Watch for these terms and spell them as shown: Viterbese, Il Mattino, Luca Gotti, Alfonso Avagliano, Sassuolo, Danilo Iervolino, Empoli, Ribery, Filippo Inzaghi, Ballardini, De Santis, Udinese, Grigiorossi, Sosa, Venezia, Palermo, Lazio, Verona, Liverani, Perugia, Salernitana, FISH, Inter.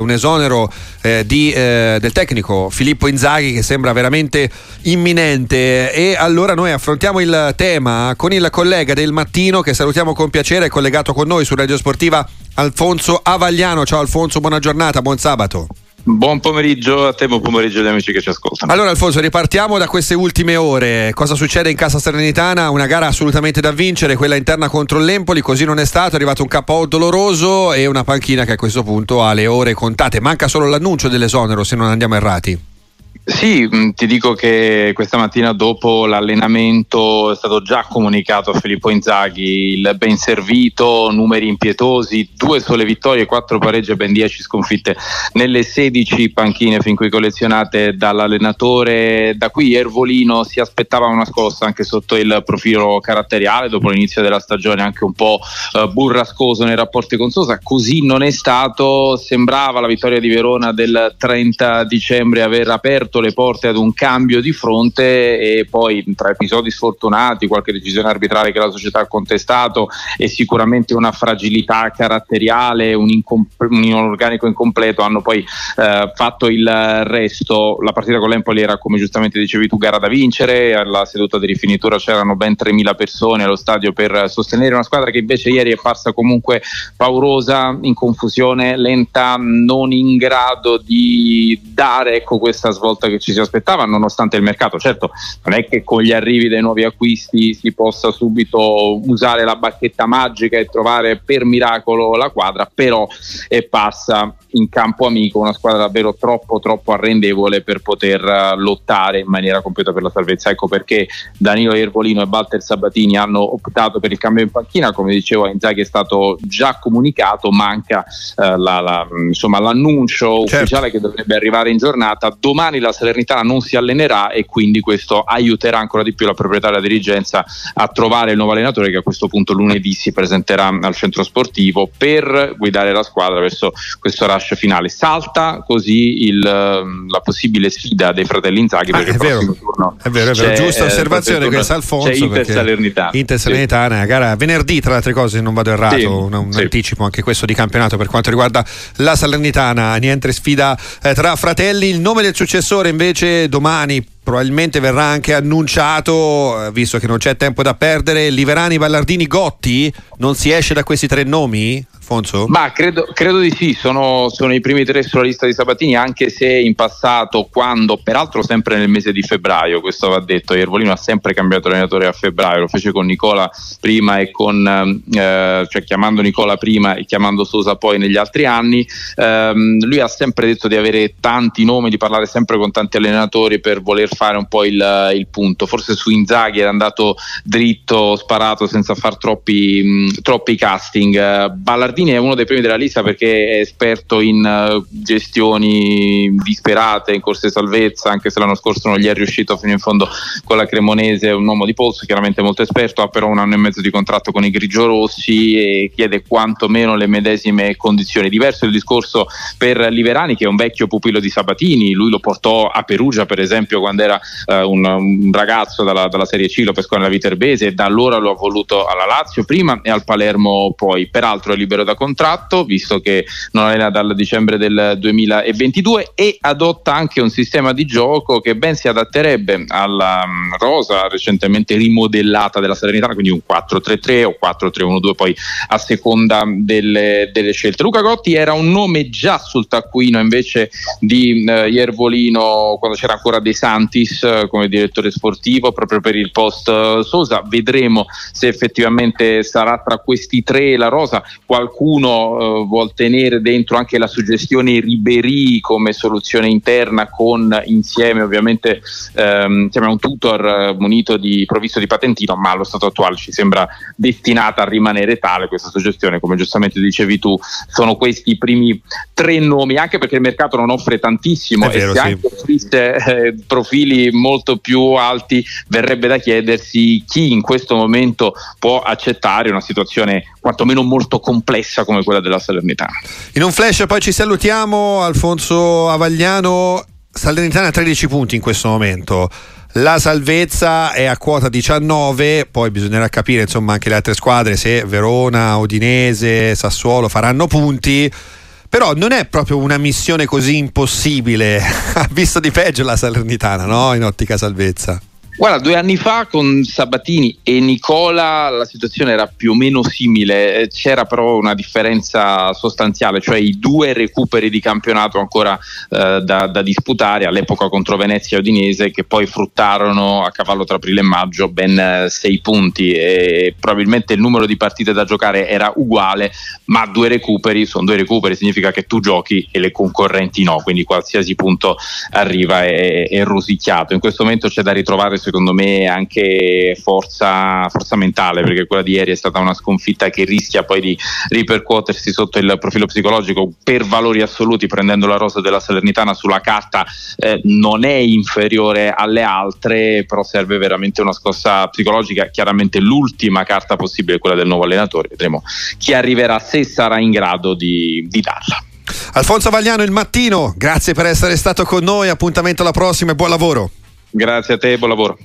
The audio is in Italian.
Un esonero del tecnico Filippo Inzaghi che sembra veramente imminente, e allora noi affrontiamo il tema con il collega del mattino che salutiamo con piacere, è collegato con noi su Radio Sportiva Alfonso Avagliano. Ciao Alfonso, buona giornata, buon sabato. Buon pomeriggio a te, buon pomeriggio agli amici che ci ascoltano. Allora Alfonso, ripartiamo da queste ultime ore. Cosa succede in casa salernitana? Una gara assolutamente da vincere, quella interna contro l'Empoli, così non è stato, è arrivato un KO doloroso e una panchina che a questo punto ha le ore contate. Manca solo l'annuncio dell'esonero, se non andiamo errati. Sì, ti dico che questa mattina dopo l'allenamento è stato già comunicato a Filippo Inzaghi il ben servito, numeri impietosi, 2 sole vittorie, 4 pareggi e ben 10 sconfitte nelle 16 panchine fin qui collezionate dall'allenatore. Da qui Iervolino si aspettava una scossa anche sotto il profilo caratteriale, dopo l'inizio della stagione anche un po' burrascoso nei rapporti con Sosa, così non è stato. Sembrava la vittoria di Verona del 30 dicembre aver aperto le porte ad un cambio di fronte, e poi tra episodi sfortunati, qualche decisione arbitrale che la società ha contestato e sicuramente una fragilità caratteriale, un organico incompleto, hanno poi fatto il resto. La partita con l'Empoli era, come giustamente dicevi tu, gara da vincere. Alla seduta di rifinitura c'erano ben 3.000 persone allo stadio per sostenere una squadra che invece ieri è parsa comunque paurosa, in confusione, lenta, non in grado di dare questa svolta che ci si aspettava, nonostante il mercato. Certo, non è che con gli arrivi dei nuovi acquisti si possa subito usare la bacchetta magica e trovare per miracolo la quadra, però è parsa in campo amico una squadra davvero troppo arrendevole per poter lottare in maniera completa per la salvezza. Ecco perché Danilo Iervolino e Walter Sabatini hanno optato per il cambio in panchina. Come dicevo, a Inzaghi è stato già comunicato, manca l'annuncio ufficiale, che dovrebbe arrivare in giornata. Domani la Salernitana non si allenerà e quindi questo aiuterà ancora di più la proprietà e la dirigenza a trovare il nuovo allenatore, che a questo punto lunedì si presenterà al centro sportivo per guidare la squadra verso questo rush finale. Salta così la possibile sfida dei fratelli Inzaghi, perché è vero, giusta osservazione questa Alfonso, c'è Inter Salernitana, sì. Gara venerdì, tra le altre cose, non vado errato, sì. un anticipo anche questo di campionato per quanto riguarda la Salernitana. Niente sfida tra fratelli. Il nome del successore invece domani probabilmente verrà anche annunciato, visto che non c'è tempo da perdere. Liverani, Ballardini, Gotti, non si esce da questi 3 nomi? Alfonso? Ma credo di sì, sono i primi 3 sulla lista di Sabatini, anche se in passato, quando peraltro sempre nel mese di febbraio, questo va detto, Iervolino ha sempre cambiato allenatore a febbraio, lo fece con Nicola prima e chiamando Nicola prima e chiamando Sosa poi negli altri anni. Lui ha sempre detto di avere tanti nomi, di parlare sempre con tanti allenatori per voler fare un po' il punto. Forse su Inzaghi era andato dritto, sparato, senza far troppi casting. Ballardini è uno dei primi della lista perché è esperto in gestioni disperate, in corse salvezza, anche se l'anno scorso non gli è riuscito fino in fondo con la Cremonese. È un uomo di polso, chiaramente molto esperto, ha però 1 anno e mezzo di contratto con i Grigiorossi e chiede quantomeno le medesime condizioni. Diverso il discorso per Liverani, che è un vecchio pupillo di Sabatini. Lui lo portò a Perugia, per esempio, quando era un ragazzo dalla Serie C, lo pescò nella Viterbese e da allora lo ha voluto alla Lazio prima e al Palermo poi. Peraltro è libero da contratto, visto che non allena dal dicembre del 2022, e adotta anche un sistema di gioco che ben si adatterebbe alla rosa recentemente rimodellata della Salernitana, quindi un 4-3-3 o 4-3-1-2 poi a seconda delle scelte. Luca Gotti era un nome già sul taccuino invece di Iervolino quando c'era ancora De Santis come direttore sportivo, proprio per il post Sosa. Vedremo se effettivamente sarà tra questi 3 la rosa. Qualcuno vuol tenere dentro anche la suggestione Ribery come soluzione interna, con insieme ovviamente insieme a un tutor provvisto di patentino, ma allo stato attuale ci sembra destinata a rimanere tale questa suggestione. Come giustamente dicevi tu, sono questi i primi 3 nomi, anche perché il mercato non offre tantissimo, vero, e se anche offrisse profili molto più alti, verrebbe da chiedersi chi in questo momento può accettare una situazione quantomeno molto complessa come quella della Salernitana. In un flash poi ci salutiamo. Alfonso Avagliano, Salernitana 13 punti in questo momento, la salvezza è a quota 19, poi bisognerà capire insomma anche le altre squadre, se Verona, Udinese, Sassuolo faranno punti, Però non è proprio una missione così impossibile, ha visto di peggio la Salernitana, no? In ottica salvezza. Guarda, 2 anni fa con Sabatini e Nicola la situazione era più o meno simile, c'era però una differenza sostanziale, cioè i 2 recuperi di campionato ancora da disputare, all'epoca contro Venezia e Udinese, che poi fruttarono a cavallo tra aprile e maggio ben 6 punti, e probabilmente il numero di partite da giocare era uguale, ma 2 recuperi sono 2 recuperi, significa che tu giochi e le concorrenti no, quindi qualsiasi punto arriva è rosicchiato. In questo momento c'è da ritrovare secondo me anche forza mentale, perché quella di ieri è stata una sconfitta che rischia poi di ripercuotersi sotto il profilo psicologico. Per valori assoluti, prendendo la rosa della Salernitana sulla carta, non è inferiore alle altre, però serve veramente una scossa psicologica. Chiaramente l'ultima carta possibile è quella del nuovo allenatore, vedremo chi arriverà, se sarà in grado di darla. Alfonso Avagliano, Il Mattino, grazie per essere stato con noi, appuntamento alla prossima e buon lavoro. Grazie a te, buon lavoro.